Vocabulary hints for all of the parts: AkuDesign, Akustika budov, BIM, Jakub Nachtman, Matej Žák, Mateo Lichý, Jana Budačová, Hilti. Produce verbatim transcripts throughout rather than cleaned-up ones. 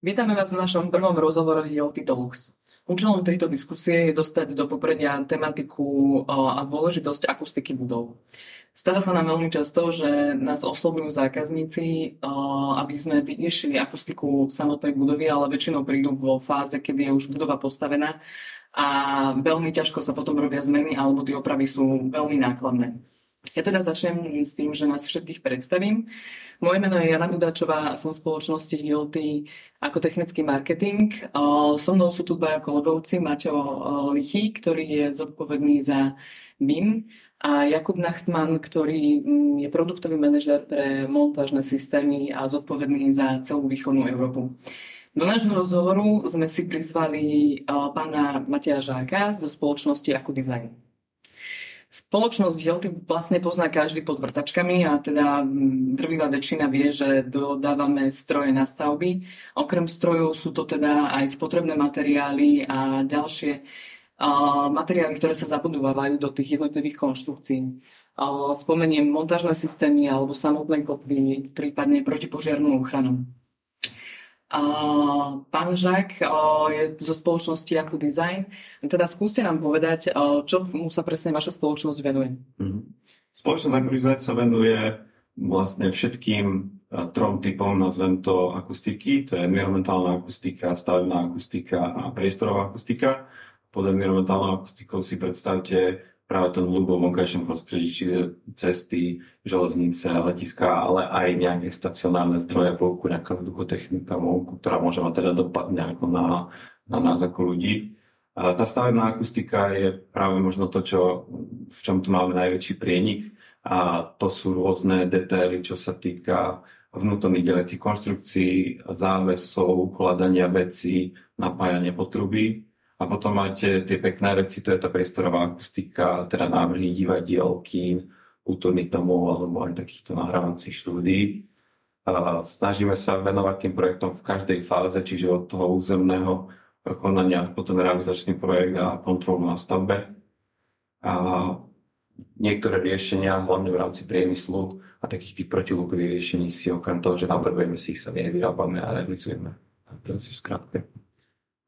Vítame vás v našom prvom rozhovore Hilti Talks. Účelom tejto diskusie je dostať do popredia tematiku a dôležitosť akustiky budov. Stáva sa nám veľmi často, že nás oslovujú zákazníci, aby sme vyriešili akustiku samotnej budovy, ale väčšinou prídu vo fáze, kedy je už budova postavená a veľmi ťažko sa potom robia zmeny alebo tie opravy sú veľmi nákladné. Ja teda začnem s tým, že nás všetkých predstavím. Moje meno je Jana Budačová a som v spoločnosti Hilti ako technický marketing. So mnou sú tu dvaja kolegovci, Mateo Lichý, ktorý je zodpovedný za B I M a Jakub Nachtman, ktorý je produktový manažer pre montážne systémy a zodpovedný za celú východnú Európu. Do nášho rozhovoru sme si prizvali pána Mateja Žáka zo spoločnosti AkuDesign. Spoločnosť Hilti vlastne pozná každý pod vrtačkami a teda drvivá väčšina vie, že dodávame stroje na stavby. Okrem strojov sú to teda aj spotrebné materiály a ďalšie materiály, ktoré sa zabudovávajú do tých jednotlivých konštrukcií. Spomeniem montážne systémy alebo samotné kotvy, prípadne protipožiarnú ochranu. Uh, pán Žák uh, je zo spoločnosti AkuDesign. Teda skúste nám povedať, uh, čo mu sa presne vaša spoločnosť venuje. Mm-hmm. Spoločnosť AkuDesign sa venuje vlastne všetkým uh, trom typom, nazvem to akustiky. To je environmentálna akustika, stavebná akustika a priestorová akustika. Pod environmentálnou akustikou si predstavte práve ten hľub vo vonkajšom prostredí, čiže cesty, železnice, letiská, ale aj nejaké stacionárne zdroje prvku, nejaká vzduchotechnika, ktorá môže mať teda dopad nejako na, na nás ako ľudí. A tá stavebná akustika je práve možno to, čo, v čom tu máme najväčší prienik, a to sú rôzne detaily, čo sa týka vnútorných deliacich konštrukcií, závesov, ukladania vecí, napájanie potruby. A potom máte tie pekné veci, to je tá priestorová akustika, teda návrhy divadiel, kín, kultúrnych domov alebo aj takýchto nahrávacích štúdií. A snažíme sa venovať tým projektom v každej fáze, čiže od toho územného konania potom realizačný projekt a kontrolu na stavbe. A niektoré riešenia, hlavne v rámci priemyslu a takých tých protiľúkových riešení si okrem toho, že navrhujeme si ich sami, vyrábame a realizujeme. A to si v skratke.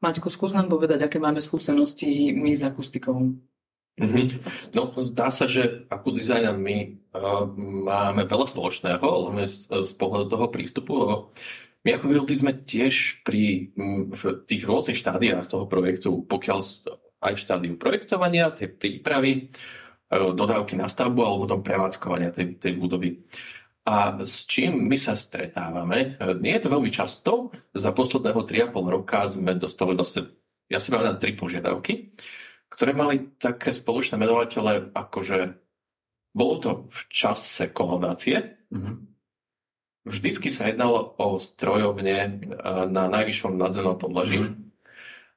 Maťko, skús nám povedať, aké máme skúsenosti my s akustikou. Mm-hmm. No, zdá sa, že AkuDesign a my uh, máme veľa spoločného, hlavne z, z pohľadu toho prístupu. My ako Hilti sme tiež pri m, v tých rôznych štádiách toho projektu, pokiaľ aj v štádiu projektovania, tej prípravy, uh, dodávky na stavbu alebo potom prevádzkovania tej, tej budovy. A s čím my sa stretávame? Nie je to veľmi často. Za posledného tri a pol roka sme dostali vlastne, ja si pamätám, tri požiadavky, ktoré mali také spoločné menovatele, akože bolo to v čase kolonácie. Mm-hmm. Vždycky sa jednalo o strojovne na najvyššom nadzemnom podlaží. Mm-hmm.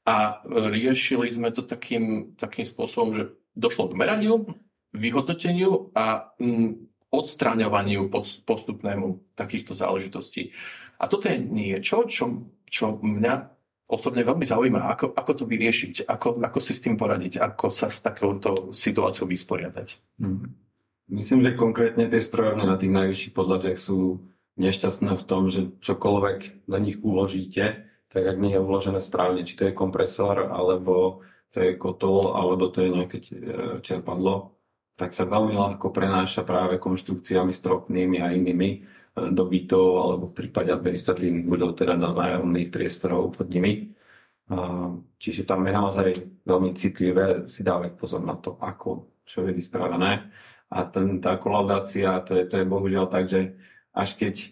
A riešili sme to takým, takým spôsobom, že došlo k meraniu, vyhodnoteniu a mm, odstraňovaniu postupnému takýchto záležitostí. A toto je niečo, čo, čo mňa osobne veľmi zaujíma, ako, ako to vyriešiť, ako, ako si s tým poradiť, ako sa s takouto situáciou vysporiadať. Hmm. Myslím, že konkrétne tie strojovne na tých najvyšších podlažiach sú nešťastné v tom, že čokoľvek na nich uložíte, tak ak nie je uložené správne, či to je kompresor, alebo to je kotol, alebo to je nejaké čerpadlo, tak sa veľmi ľahko prenáša práve konštrukciami stropnými a inými do bytov alebo v prípade administratívnych budov, teda do nájomných priestorov pod nimi. Čiže tam je naozaj veľmi citlivé si dávať pozor na to, ako čo je vyspravené. A ten, tá kolaudácia, to je, to je bohužiaľ tak, že až keď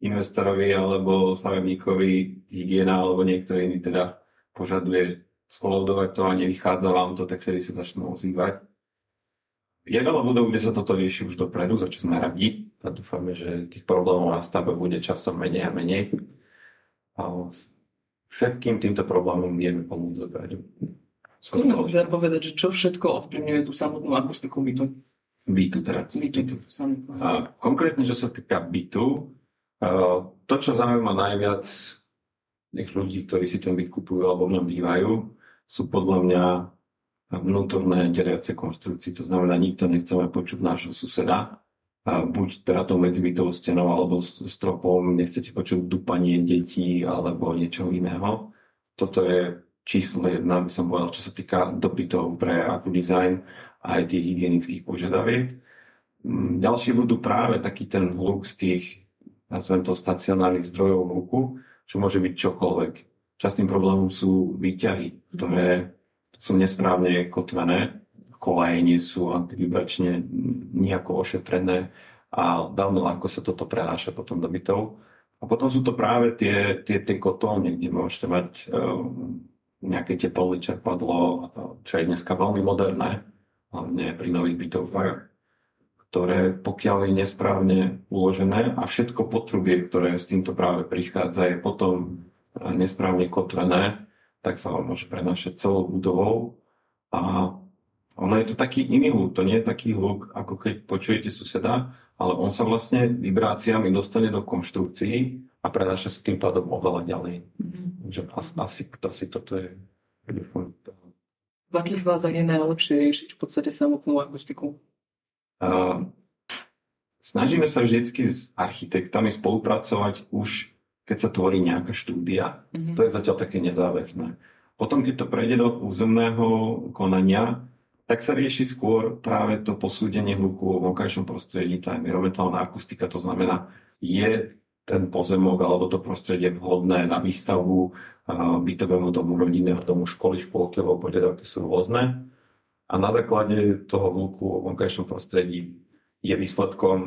investorovi alebo stavebníkovi hygiena alebo niekto iný teda požaduje skolaudovať to a nevychádza vám to, tak vtedy sa začnú ozývať. Je veľa budov, kde sa toto rieši už dopredu, za čo sme radi. A dúfame, že tých problémov na stavbe bude časom menej a menej. A všetkým týmto problémom vieme pomôcť dopredu. Skúsme si teda povedať, že čo všetko ovplyvňuje tú samotnú akustiku bytu. Bytu teraz. Bytu. Bytu. A konkrétne, čo sa týka bytu, to, čo zaujíma najviac tých ľudí, ktorí si ten byt kupujú alebo v ňom bývajú, sú podľa mňa vnútorné deliace konštrukcie, to znamená, nikto nechceme počuť nášho suseda, a buď teda tou medzibytovou stenou alebo stropom, nechcete počuť dupanie detí alebo niečo iného. Toto je číslo jedna, by som povedal, čo sa týka dopytov pre AkuDesign a aj tých hygienických požiadaviek. Ďalší budú práve taký ten hluk z tých, nazvem to, stacionárnych zdrojov hluku, čo môže byť čokoľvek. Častým problémom sú výťahy, ktoré sú nesprávne kotvené, koleje nie sú antivibračne nejako ošetrené a veľmi ľahko sa toto prenáša potom do bytov. A potom sú to práve tie, tie, tie kotolne, kde môžete mať um, nejaké teplné čerpadlo, čo je dneska veľmi moderné, hlavne pri nových bytovách, ktoré pokiaľ je nesprávne uložené a všetko potrubie, ktoré s týmto práve prichádza, je potom nesprávne kotvené, tak sa vám môže prenášať celou budovou. A ono je to taký iný hluk, to nie je taký hluk, ako keď počujete suseda, ale on sa vlastne vibráciami dostane do konštrukcií a prenáša sa tým pádom oveľa ďalej. Mm-hmm. Takže asi, asi, asi toto je... V akých fázach je najlepšie riešiť v podstate samotnú akustiku? Uh, snažíme sa vždycky s architektami spolupracovať už, keď sa tvorí nejaká štúdia. Mm-hmm. To je zatiaľ také nezáväzné. Potom, keď to prejde do územného konania, tak sa rieši skôr práve to posúdenie hluku v vonkajšom prostredí, tá environmentálna akustika, to znamená, je ten pozemok alebo to prostredie vhodné na výstavbu bytovému domu, rodinného domu, školy, škôlky, lebo požiadavky sú rôzne. A na základe toho hluku v vonkajšom prostredí je výsledkom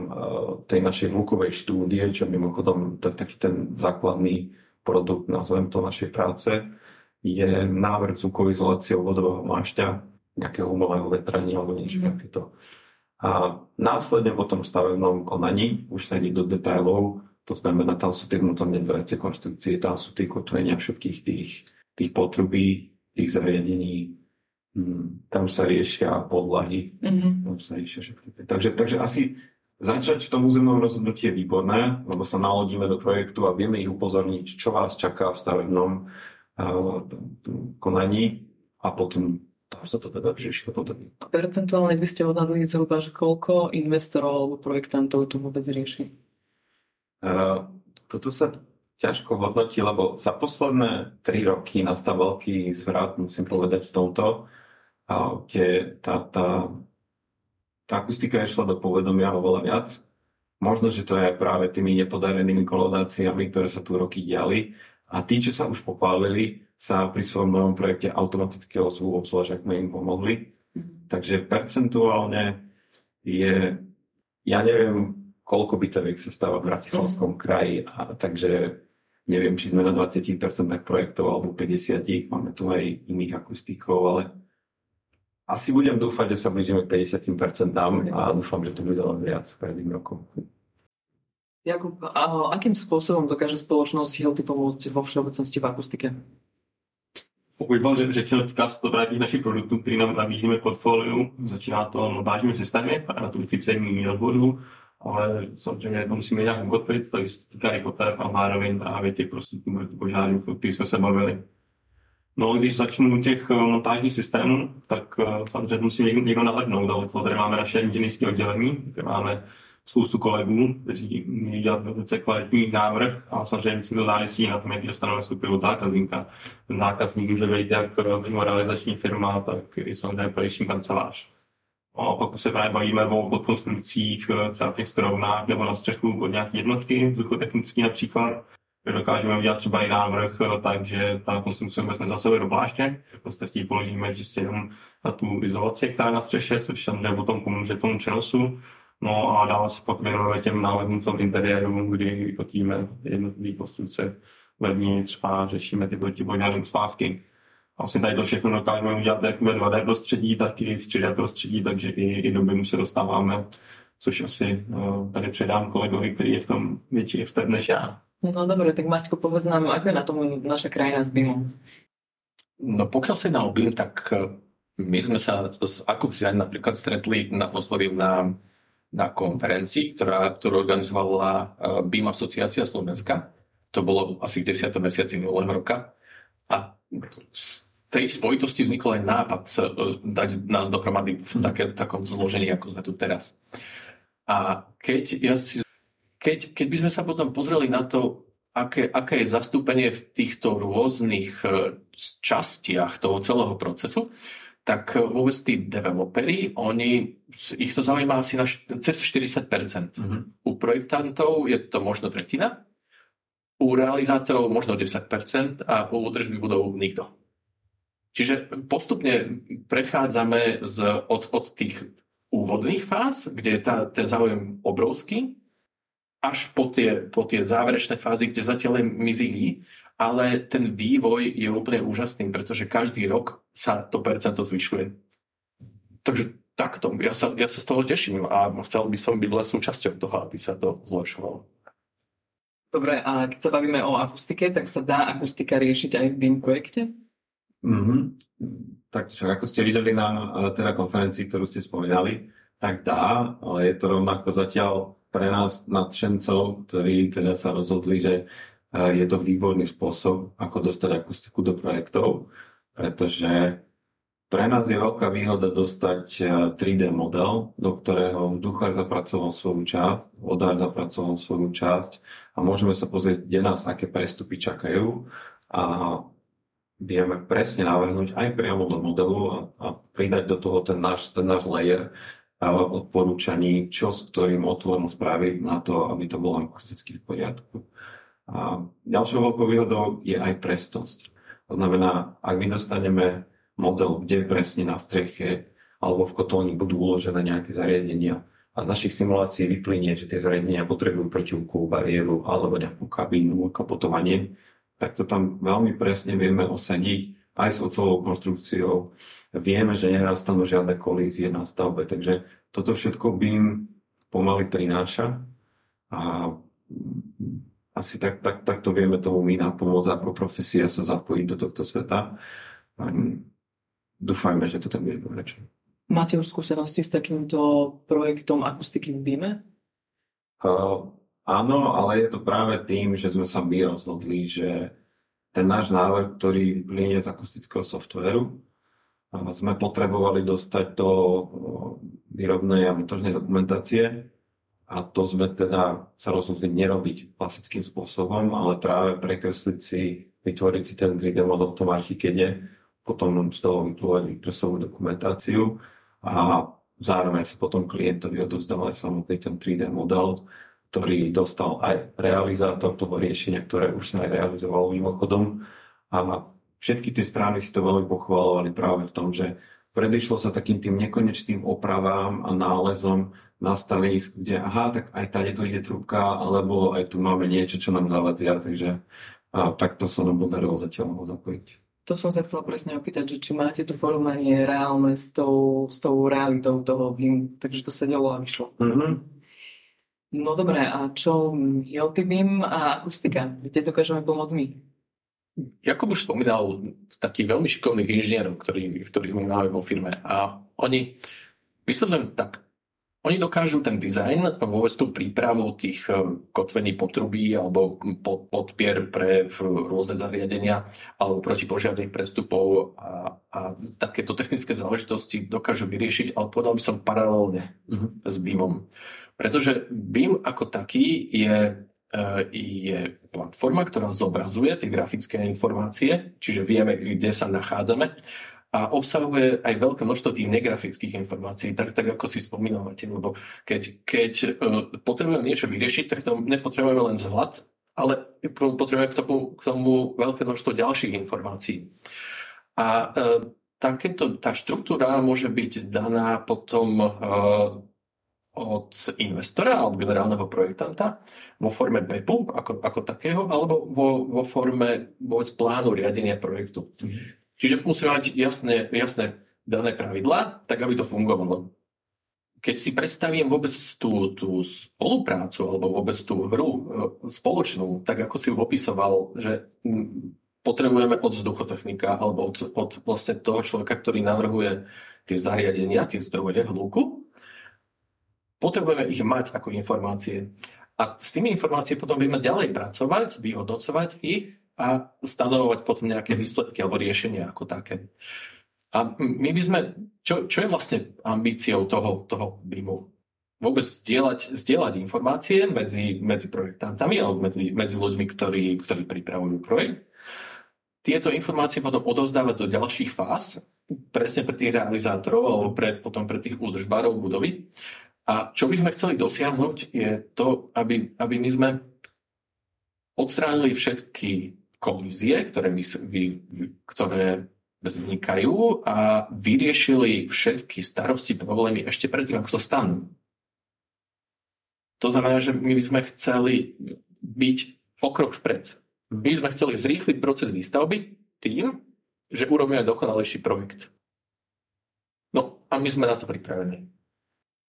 tej našej hlukovej štúdie, čo mimochodom taký ten základný produkt, nazvem to, našej práce, je návrh zvukoizoláciou vodového mášťa, nejakého umelého vetrania alebo niečo takéto. A následne po tom stavebnom konaní už sa ide do detailov, to znamená, tam sú tie vnútorné dvoriace konštrukcie, tam sú tie kotvenia všetkých tých, tých potrubí, tých zariadení, tam sa riešia podlahy, mm-hmm. tam sa riešia všetky. Takže, takže asi začať v tom územnom rozhodnutí je výborné, lebo sa nalodíme do projektu a vieme ich upozorniť, čo vás čaká v stavebnom uh, konaní a potom tam sa to teda vždyšlo podobne. A percentuálne by ste odhadli zhruba, že koľko investorov alebo projektantov to vôbec rieši? Uh, toto sa ťažko hodnotí, lebo za posledné tri roky nastal veľký zvrat, musím povedať v tomto, uh, kde tá, tá, tá akustika išla do povedomia oveľa viac. Možno, že to je aj práve tými nepodarenými kolodáciami, ktoré sa tu roky diali. A tí, čo sa už popálili, sa pri svojom novom projekte automaticky ozvú, obzvlášť ak sme im pomohli. Mm. Takže percentuálne je, ja neviem, koľko bytoviek sa stáva v Bratislavskom mm. kraji, a takže neviem, či sme na dvadsať percent projektov alebo päťdesiat percent, máme tu aj iných akustíkov, ale asi budem dúfať, že sa blížime k päťdesiat percent mm. a dúfam, že to bude len viac každým rokom. Jakub, a akým spôsobom dokáže spoločnosť Hilti pomôcť vo všeobecnosti v akustike? Pokud bylo řečeno týká se to vrátí našich produktů, který nám nabízíme portfoliu, začíná to montážními systémy, na tu oficiální výrobu, ale samozřejmě to musíme nějak ukotvit, takže se týká i kotév a zároveň právě těch prostupů požárů, o kterých jsme se bavili. No a když začnu těch montážních systémů, tak samozřejmě musíme někdo navrhnout, ale tady máme naše inženýrské oddělení, kde máme spoustu kolegů, kteří měli dělat velice kvalitní návrh a samozřejmě si byl závisí na tom, jak dostaneme skupinu od zákazníka. Ten zákazník může být jak mimo realizační firma, tak i samozřejmě projekční kancelář. A pokud se právě bavíme o podkonstrukcích, třeba těch strovnách nebo na střechu od nějaké jednotky, vzduchotechnický například, dokážeme udělat třeba i návrh, takže ta konstrukce vůbec nezasahuje do pláště. V podstatě položíme čistě jenom na tu izolaci, která je na střeše, což samozřejmě potom pomůže tomu přenosu. No a dále se pak věnujeme těm návodům v interiéru, kdy kotíme jednotlivé konstrukce vevnitř a řešíme ty protipožární uspávky. Vlastně tady to všechno dokážeme udělat jak ve dva dé prostředí, tak i v tři dé prostředí, takže i, i do BIMu se dostáváme, což asi no, tady předám kolegovi, který je v tom větší expert než já. No dobré, tak Maťko, povedz nám, ako je na tom naša krajina s BIMom? No pokiaľ si na obim, tak my sme sa s AkuDesign napríklad stretli naposledy na na konferencii, ktorá, ktorú organizovala BIM asociácia Slovenska. To bolo asi v desiatom mesiaci minulého roka. A z tej spojitosti vznikol aj nápad dať nás dohromady v, také, v takom zložení, ako sme tu teraz. A keď, ja si, keď, keď by sme sa potom pozreli na to, aké, aké je zastúpenie v týchto rôznych častiach toho celého procesu, tak vôbec tí developeri, oni, ich to zaujíma asi na cez štyridsať percent. Mm-hmm. U projektantov je to možno tretina, u realizátorov možno desať percent a u údržby budov nikto. Čiže postupne prechádzame z, od, od tých úvodných fáz, kde je tá, ten záujem obrovský, až po tie, po tie záverečné fázy, kde zatiaľ len mizí, ale ten vývoj je úplne úžasný, pretože každý rok sa to percento zvyšuje. Takže takto, ja sa, ja sa z toho teším a chcel by som byť len súčasťou toho, aby sa to zlepšovalo. Dobre, a keď sa bavíme o akustike, tak sa dá akustika riešiť aj v BIM projekte? Mm-hmm. Tak ako ste videli na teda konferencii, ktorú ste spomínali, tak dá, ale je to rovnako zatiaľ pre nás nadšencov, ktorí teda sa rozhodli, že je to výborný spôsob, ako dostať akustiku do projektov, pretože pre nás je veľká výhoda dostať tri dé model, do ktorého duchár zapracoval svoju časť, vodár zapracoval svoju časť a môžeme sa pozrieť, kde nás aké prestupy čakajú a vieme presne navrhnúť aj priamo do modelu a, a pridať do toho ten náš, ten náš layer odporúčaní, čo s ktorým otvorom spraviť na to, aby to bolo akusticky v poriadku. A ďalšou veľkou výhodou je aj presnosť. To znamená, ak my dostaneme model, kde presne na streche alebo v kotolni budú uložené nejaké zariadenia a z našich simulácií vyplynie, že tie zariadenia potrebujú protivku, bariéru alebo nejakú kabínu, kapotovanie, tak to tam veľmi presne vieme osadiť aj s ocovou konštrukciou. Vieme, že nenastanú žiadne kolízie na stavbe, takže toto všetko BIM pomaly prináša a asi tak, tak, takto vieme tomu my napomôcť ako profesia sa zapojiť do tohto sveta. Dúfajme, že to tam bude dobre. Máte už skúsenosti s takýmto projektom akustiky v BIMe? Uh, Áno, ale je to práve tým, že sme sa my rozhodli, že ten náš návrh, ktorý plynie z akustického softvéru, sme potrebovali dostať do výrobnej a výtožnej dokumentácie a to sme teda sa rozhodli nerobiť klasickým spôsobom, ale práve prekresliť si, vytvoriť si ten tri dé model v tom archikede, potom z toho vytvoriť výkresovú dokumentáciu a zároveň si potom klientovi odovzdávali samotný ten tri dé model, ktorý dostal aj realizátor toho riešenia, ktoré už sa aj realizovalo mimochodom. A všetky tie strany si to veľmi pochvalovali práve v tom, že predišlo sa takým tým nekonečným opravám a nálezom na stanovisk, kde aha, tak aj tady to ide trúbka, alebo aj tu máme niečo, čo nám zavadzia, takže takto sa nám podarilo zatiaľ zapojiť. To som sa chcela presne opýtať, že či máte to porovnanie reálne s tou, s tou realitou toho BIM, takže to sedelo a vyšlo. Mm-hmm. No dobré, a čo Hilti BIM a akustika? Kde dokážeme pomôcť my? Jakub už spomínal takých veľmi šikovných inžinierov, ktorých ktorý máme vo firme. A oni, vysvetľujem tak, oni dokážu ten dizajn, vôbec tú prípravu tých kotvení potrubí alebo podpier pre rôzne zariadenia alebo protipožiarnych prestupov a, a takéto technické záležitosti dokážu vyriešiť, ale povedal by som paralelne s BIMom. Pretože BIM ako taký je, je platforma, ktorá zobrazuje tie grafické informácie, čiže vieme, kde sa nachádzame a obsahuje aj veľké množstvo tých negrafických informácií, tak, tak ako si spomínal, Matej, lebo keď, keď potrebujeme niečo vyriešiť, tak to nepotrebujeme len vzhľad, ale potrebujeme k tomu, k tomu veľké množstvo ďalších informácií. A takéto, tá štruktúra môže byť daná potom od investora alebo generálneho projektanta vo forme bé e pé u ako, ako takého alebo vo, vo forme vôbec plánu riadenia projektu. Mm. Čiže musíme mať jasné, jasné dané pravidlá, tak aby to fungovalo. Keď si predstavím vôbec tú, tú spoluprácu alebo vôbec tú hru spoločnú, tak ako si ju opisoval, že potrebujeme od vzduchotechnika alebo od, od vlastne toho človeka, ktorý navrhuje tie zariadenia, tie zdroje hluku, potrebujeme ich mať ako informácie. A s tými informáciami potom vieme ďalej pracovať, vyhodnocovať ich a stanovovať potom nejaké výsledky alebo riešenia ako také. A my by sme, čo, čo je vlastne ambíciou toho, toho BIMu? vôbec zdieľať, zdieľať informácie medzi, medzi projektantami alebo medzi, medzi ľuďmi, ktorí, ktorí pripravujú projekt. Tieto informácie potom odovzdávať do ďalších fáz, presne pre tých realizátorov alebo pre, potom pre tých údržbárov budovy. A čo by sme chceli dosiahnuť, je to, aby, aby my sme odstránili všetky kolízie, ktoré, vy, vy, ktoré vznikajú a vyriešili všetky starosti, problémy ešte predtým, ako sa stanú. To znamená, že my by sme chceli byť o krok vpred. My sme chceli zrýchliť proces výstavby tým, že urobíme dokonalejší projekt. No a my sme na to pripravení.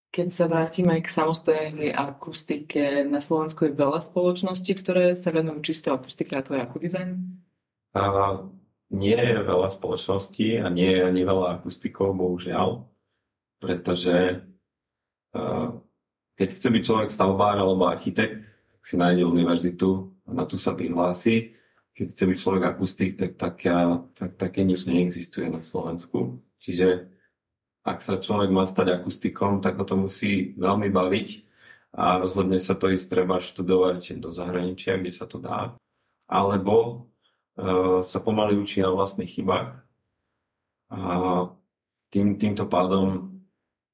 Keď sa vrátime k samostatnej akustike, na Slovensku je veľa spoločností, ktoré sa venujú čisto akustike, a to je AkuDesign? A nie je veľa spoločností a nie je ani veľa akustikov, bohužiaľ, pretože a, keď chce byť človek stavbár alebo architekt, si nájde univerzitu a na tú sa prihlási. Keď chce byť človek akustik, tak, tak, tak také nič neexistuje na Slovensku. Čiže ak sa človek má stať akustikom, tak ho to musí veľmi baviť a rozhodne sa to ísť treba študovať do zahraničia, kde sa to dá. Alebo e, sa pomaly učí na vlastných chybách. A tým, týmto pádom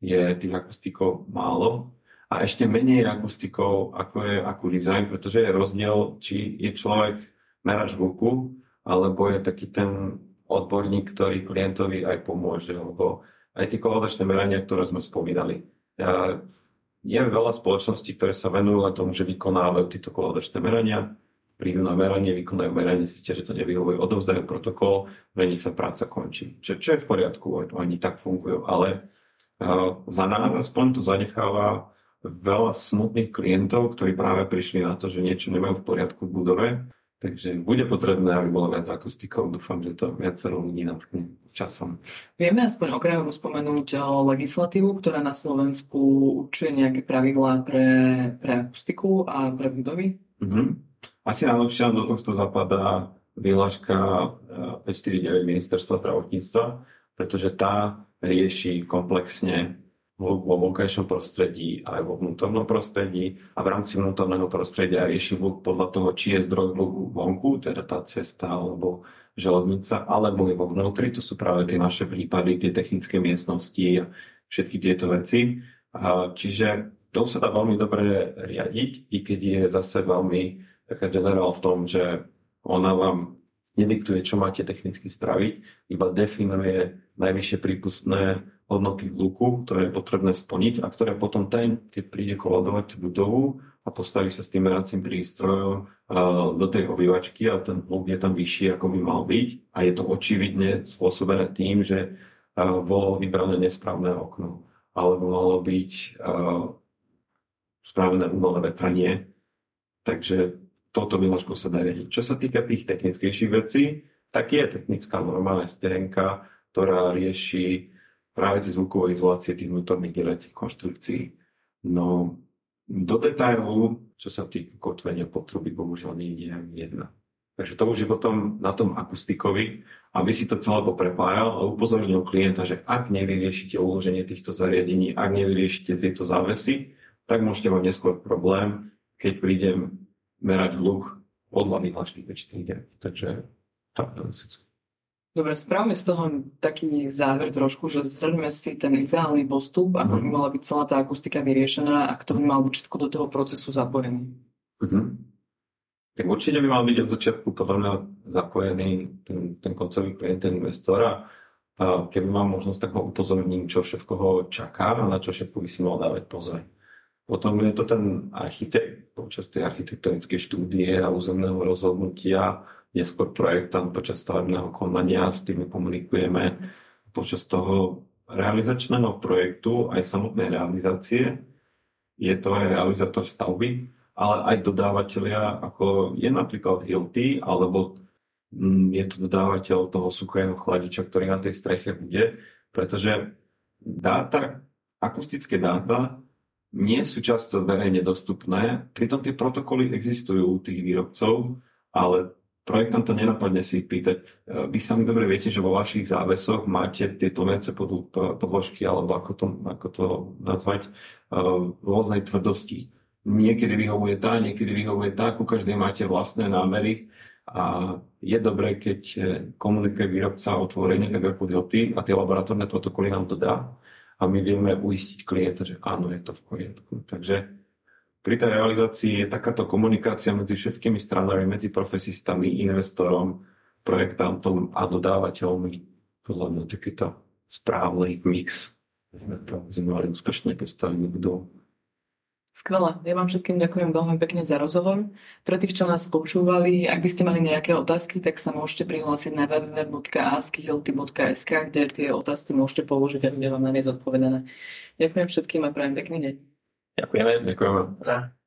je tých akustikov málo a ešte menej akustikov ako je AkuDesign, pretože je rozdiel, či je človek merač hluku, alebo je taký ten odborník, ktorý klientovi aj pomôže, lebo aj tie kolaudačné merania, ktoré sme spomínali. Je veľa spoločností, ktoré sa venujú len tomu, že vykonávajú tieto kolaudačné merania, prídu na meranie, vykonajú meranie, zistia, že to nevyhovuje, odovzdajú protokol, pre nich sa práca končí. Čo, čo je v poriadku, oni tak fungujú, ale za nás aspoň to zanecháva veľa smutných klientov, ktorí práve prišli na to, že niečo nemajú v poriadku v budove, takže bude potrebné, aby bolo viac akustikov. Dúfam, že to viacero ľudí natkne časom. Vieme aspoň okrajovo spomenúť legislatívu, ktorá na Slovensku určuje nejaké pravidlá pre, pre akustiku a pre budovy? Mhm. Asi najlepšia do tohto zapadá vyhláška päťstoštyridsaťdeväť ministerstva zdravotníctva, pretože tá rieši komplexne vo vonkajšom prostredí aj vo vnútornom prostredí a v rámci vnútorného prostredia rieši vlk podľa toho, či je zdroj vlku vonku, teda tá cesta alebo železnica, alebo je vo vnútri. To sú práve tie naše prípady, tie technické miestnosti a všetky tieto veci. A čiže to sa dá veľmi dobre riadiť, i keď je zase veľmi taká generál v tom, že ona vám nediktuje, čo máte technicky spraviť, iba definuje najvyššie prípustné hodnoty hluku, ktoré je potrebné splniť a ktoré potom ten, keď príde kolaudovať budovu a postaví sa s tým meracím prístrojom do tej obývačky a ten hluk je tam vyšší, ako by mal byť a je to očividne spôsobené tým, že bolo vybrané nesprávne okno alebo malo byť správne umelé vetranie. Takže toto vyhláškou sa dá riadiť. Čo sa týka tých technickejších vecí, tak je technická norma es té en ká, ktorá rieši práve tie zvukové izolácie tých vnútorných deliacich konštrukcií. No, do detailu, čo sa týka kotvenia potruby, bohužiaľ nie je ani jedna. Takže to už je potom na tom akustikovi, aby si to celé poprepájal a upozornil klienta, že ak nevyriešite uloženie týchto zariadení, ak nevyriešite tieto závesy, tak môžete mať neskôr problém, keď prídem merať hluk podľa vyhlášky päťstoštyridsaťdeväť. Takže tak to je. Dobre, správame z toho taký záver trošku, že zhrňme si ten ideálny postup, ako by mala byť celá tá akustika vyriešená a kto by mal byť všetko do toho procesu zapojený. Uh-huh. Tak určite by mal byť od začiatku podľa mňa zapojený ten, ten koncový klient, ten investor a keby mal možnosť, tak ho upozorním, čo všetko ho čaká a na čo všetko by si mal dávať pozor. Potom je to ten architekt, počas tej architektonickej štúdie a územného rozhodnutia, neskôr projektant počas stavebného konania, s tými komunikujeme počas toho realizačného projektu, aj samotnej realizácie. Je to aj realizátor stavby, ale aj dodávateľia, ako je napríklad Hilti, alebo je to dodávateľ toho suchého chladiča, ktorý na tej streche bude, pretože dáta, akustické dáta nie sú často verejne dostupné, pritom tie protokoly existujú u tých výrobcov, ale projektanta nenapadne si ich pýtať. Vy sami dobre viete, že vo vašich záväzoch máte tie tlmiace podložky, alebo ako to, ako to nazvať, rôznej tvrdosti. Niekedy vyhovuje tá, niekedy vyhovuje tá, ku každej máte vlastné námery a je dobré, keď komunikuje výrobca otvorene, tak ako Hilti, a tie laboratórne protokoly nám to dá a my vieme uistiť klienta, že áno, je to v poriadku. Takže pri tej realizácii je takáto komunikácia medzi všetkými stranami, medzi profesistami, investorom, projektantom a dodávateľmi. Podľa mňa takýto správny mix. Sme mali úspešné postavenie budov. Skvelé. Ja vám všetkým ďakujem veľmi pekne za rozhovor. Pre tých, čo nás počúvali, ak by ste mali nejaké otázky, tak sa môžete prihlásiť na w w w bodka ask hilti bodka s k, kde tie otázky môžete položiť a bude vám na ne zodpovedané. Ďakujem všetkým a prajem pekný deň. Ďakujeme. Ďakujeme.